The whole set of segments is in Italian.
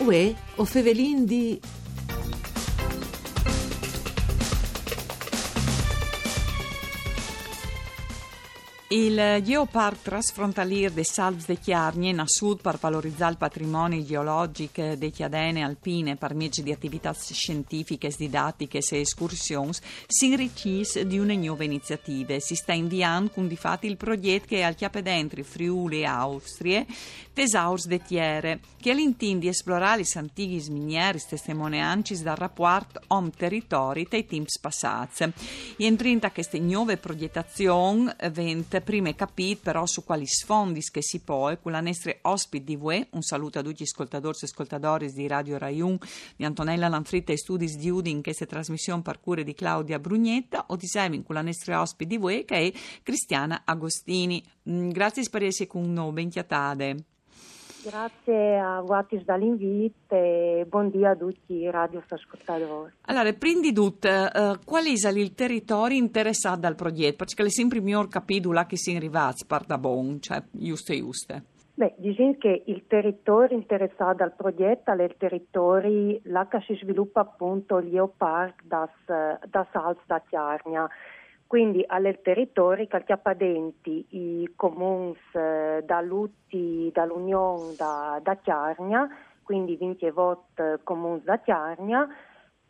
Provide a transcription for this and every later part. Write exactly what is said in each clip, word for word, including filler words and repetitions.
Uè, o fevelin di... Il Geopar Trasfrontalier dei Salves de Chiarnia, nascut per valorizzare il patrimonio geologico de Chiadene Alpine per mezzo di attività scientifiche, didattiche e escursioni, si arricchisce di una nuova iniziativa. Si sta inviando con di fatto il progetto che è al chiapedentri Friuli e Austria, Tesaurs de Tiere, che all'intin di esplorare gli antichi minieri testimonianci dal rapporto om territori dei temps passati. Entrando a queste nuove progettazioni, venti prima capito però su quali sfondi che si può e con la nostra ospite di voi. Un saluto a tutti gli ascoltatori e ascoltatori di Radio Raiun, di Antonella Lanfritta e Studis di Udin, che è trasmissione per cure di Claudia Brugnetta, o di Semin con la nostra ospite di voi che è Cristiana Agostini. Grazie per essere con noi, ben chiatate. Grazie a Guatis dall'invito e buon dia a tutti i radioascoltatori. Allora, prima di tutto, eh, qual è il territorio interessato dal progetto? Perché è sempre miglior capire che si arriva a bon, cioè giusto e giusto. Beh, diciamo che il territorio interessato dal progetto è il territorio là che si sviluppa appunto il Geopark das, das Salz da Chiarnia. Quindi alle territori che acchiappadenti i comuni eh, da Lutti, dall'Unione, da, da Chiarnia, quindi ventotto comuni da Chiarnia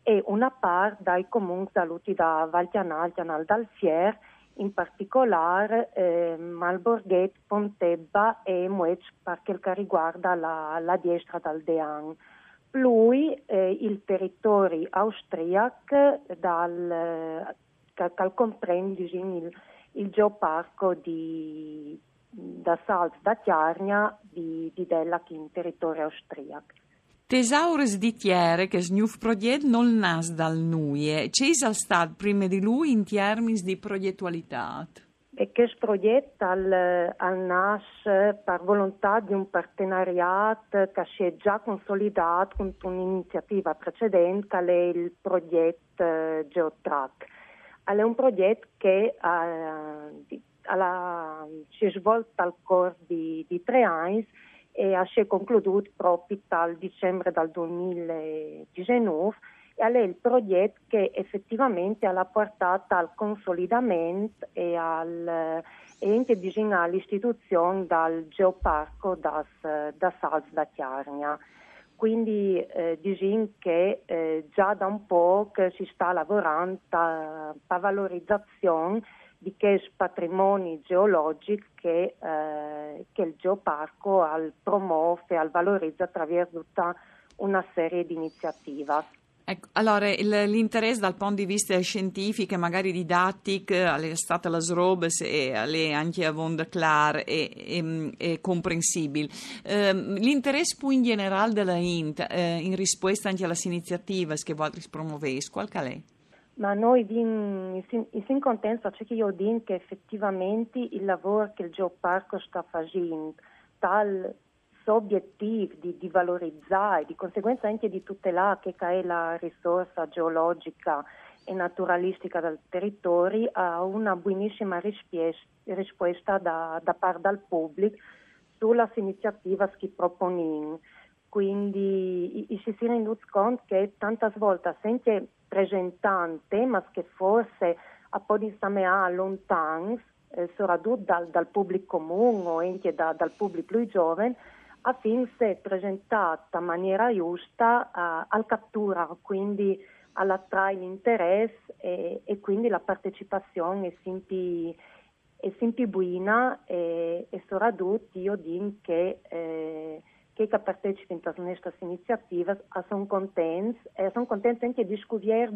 e una parte dai comuni da Lutti da Valtianal, Tianal Dalfier, in particolare eh, Malborghet, Pontebba e Muec, perché che riguarda la, la destra dal Dean. Lui eh, il territorio austriaco dal... che comprende il, il geoparco di, da Salz da Chiarnia di, di Della che in territorio austriaco. Tesaurs di Tiere, che snuff progetto non nasce dal nuie, c'è stato prima di lui in termini di progettualità? E che progetto al, al nasce per volontà di un partenariato che si è già consolidato con un'iniziativa precedente che è il progetto eh, Geotrack. È un progetto che uh, di, alla, si è svolto al corso di, di tre anni e si è concluduto proprio dal dicembre del duemiladiciannove e è il progetto che effettivamente ha portato al consolidamento e al uh, all'istituzione del geoparco das, das Salz da Chiarnia. Quindi eh, diciamo che eh, già da un po' che si sta lavorando per la valorizzazione di quei patrimoni geologici che, eh, che il geoparco al promuove e al valorizza attraverso tutta una serie di iniziative. Ecco, allora il, l'interesse dal punto di vista scientifico e magari didattico è stata la robe e alle anche a von der Klar è, è, è comprensibile. Eh, l'interesse più in generale della I N T eh, in risposta anche alle iniziative che voi promuovete, qual è? Ma noi in, in, in contenza c'è che io dico che effettivamente il lavoro che il geoparco sta facendo tal obiettivo di, di valorizzare e di conseguenza anche di tutelare che è la risorsa geologica e naturalistica del territorio ha una buonissima risposta da, da parte del pubblico sulla iniziativa che proponiamo. Quindi ci si rende conto che tante volte sempre presentano temi che forse a po' di stare lontani, eh, soprattutto dal, dal pubblico comune o anche da, dal pubblico più giovane, affinché presentata in maniera giusta uh, al cattura, quindi all'attrae l'interesse e, e quindi la partecipazione è sempre, è sempre buona e, e soprattutto io dico che eh, che partecipano a queste iniziative sono contenti e sono contenti anche di scoprire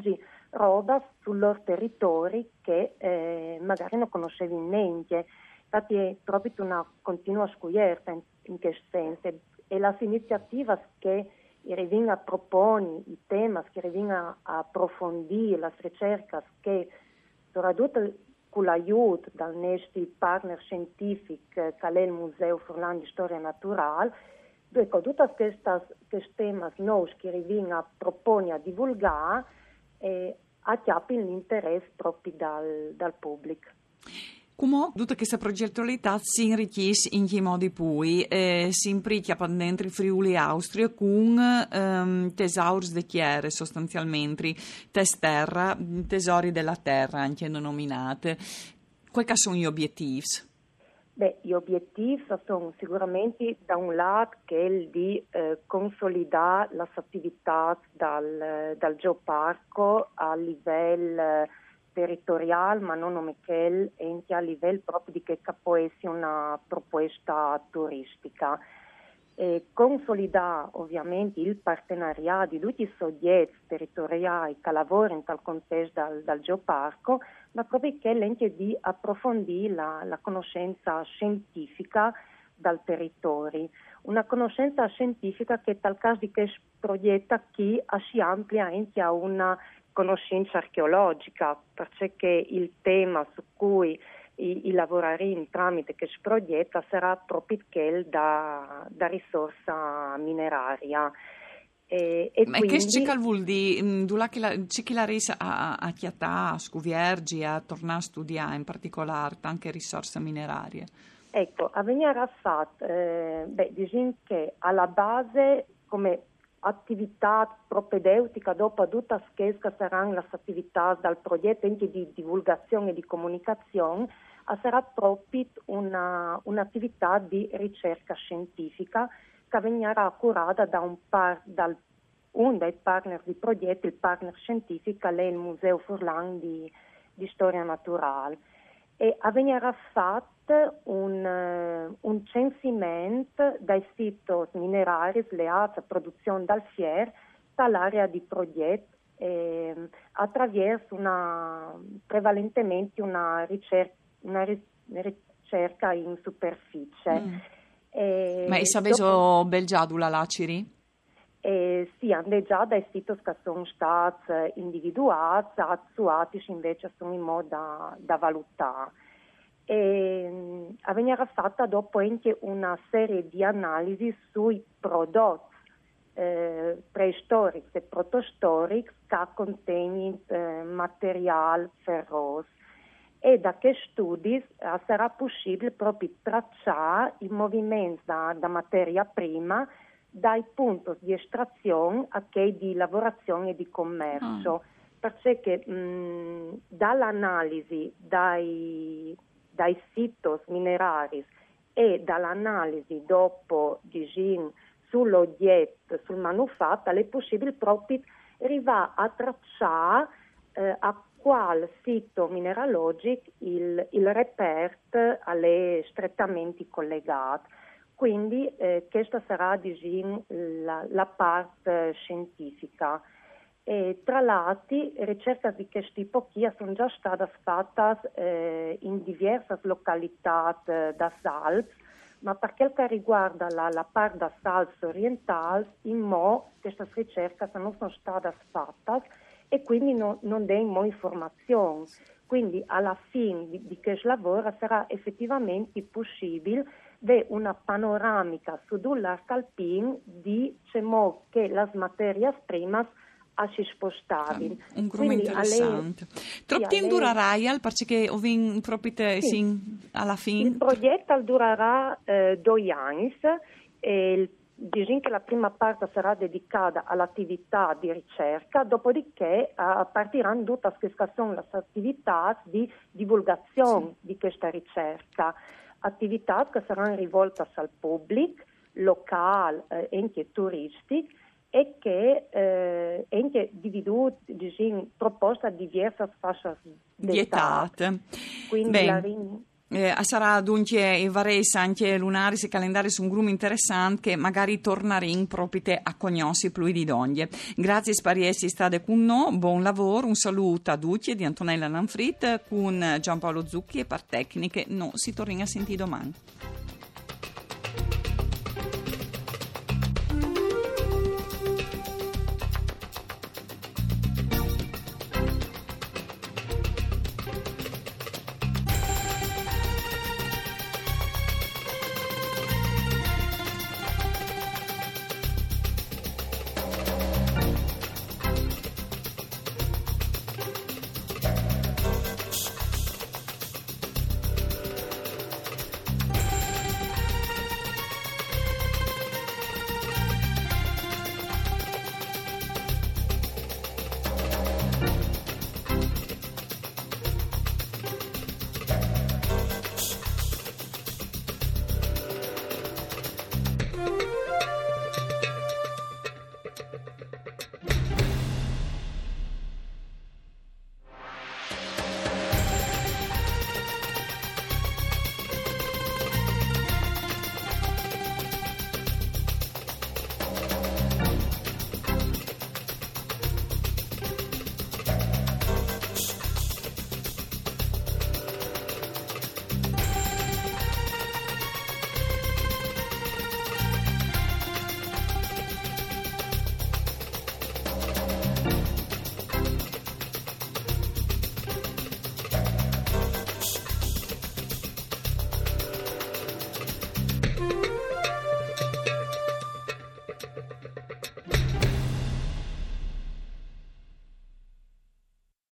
roba sul loro territorio che eh, magari non conoscevi niente. Infatti è proprio una continua scoperta in, in che senso e le iniziative che Rivinga propone, i temi che Rivinga approfondire, le ricerche che soprattutto con l'aiuto dal nostro partner scientifico che è il Museo furlan di Storia Naturale, ecco, tutti questi temi noi che Rivinga propone a divulgare eh, acchiappano l'interesse proprio dal, dal pubblico. Come tutta questa progettualità si arricchisce in che modi poi eh, si impricchia dentro Friuli e Austria con ehm, tesauri di Tiere, sostanzialmente testerra, tesori della terra anche nominate. Quali sono gli obiettivi? Beh, gli obiettivi sono sicuramente da un lato quello di eh, consolidare le attività dal, dal geoparco a livello territoriale, ma non come quello, anche a livello proprio di che può essere una proposta turistica. E consolidare ovviamente il partenariato di tutti i soggetti territoriali che lavorano in tal contesto dal, dal geoparco, ma proprio che l'ente di approfondire la, la conoscenza scientifica dal territorio. Una conoscenza scientifica che tal caso di che proietta che si amplia anche a una conoscenza archeologica, perché il tema su cui i, i lavorarini tramite che proietta sarà proprio quello da, da risorsa mineraria. E, e ma quindi... che c'è vuol dire? C'è chi la resa a, a chiatà, a scuvergi, a tornare a studiare, in particolare anche risorse minerarie? Ecco, a venire a fatto, eh, beh, diciamo che alla base come attività propedeutica dopo tutta schesca saranno le attività dal progetto anche di divulgazione e di comunicazione, sarà proprio una, un'attività di ricerca scientifica che venirà curata da un par, dal, un dei partner di progetto, il partner scientifico, è il Museo furlan di, di Storia Naturale. E avvenirà fatto un, un censimento dai siti minerari leati alla produzione Dalfier dall'area di progetto eh, attraverso una prevalentemente una ricerca, una ricerca in superficie. Mm. E ma è sapeso belgiadula laciri? Eh, sì, hanno già dai siti che sono stati individuati, attuati invece sono in modo da, da valutare. E a venire fatta dopo anche una serie di analisi sui prodotti eh, preistorici e protostorici che contengono eh, materiale ferroso. E da che studi sarà possibile proprio tracciare i movimenti da, da materia prima dai punti di estrazione a che di lavorazione e di commercio. Oh. Perché mh, dall'analisi dai, dai siti minerari e dall'analisi dopo di Gin sull'oggetto, sul manufatto, è possibile proprio arrivare a tracciare eh, a qual sito mineralogico il, il reperto alle strettamente collegato. Quindi eh, questa sarà diciamo, la, la parte scientifica. E, tra l'altro, ricerche di questo tipo sono già state fatte eh, in diverse località da Salz, ma per quel che riguarda la, la parte da Salz orientale, in mo queste ricerche non sono state fatte e quindi no, non diamo informazioni. Quindi alla fine di, di questo lavoro sarà effettivamente possibile avere una panoramica su dell'arco alpino di cemo che le materie prime si spostavano. Ah, un gruppo interessante. Alle... Troppo sì, tempo alle... durerà, perché ho vinto proprio te, sì. Sin, alla fine? Il progetto durerà eh, due anni. E il Diciamo che la prima parte sarà dedicata all'attività di ricerca, dopodiché uh, partiranno tutte le attività di divulgazione sì. di questa ricerca, attività che saranno rivolte al pubblico, locale e eh, anche turistico, e che eh, anche dividute, diciamo, proposta diverse fasce di età. Quindi Beh. la rin- Eh, sarà dunque e varese anche lunari se calendari su un grumo interessante che magari tornare in propite a cognosi più di donne. Grazie spariesi state con noi, buon lavoro, un saluto a Ducci di Antonella Lanfritta con Gianpaolo Zucchi e per tecniche no, si torna a sentire domani.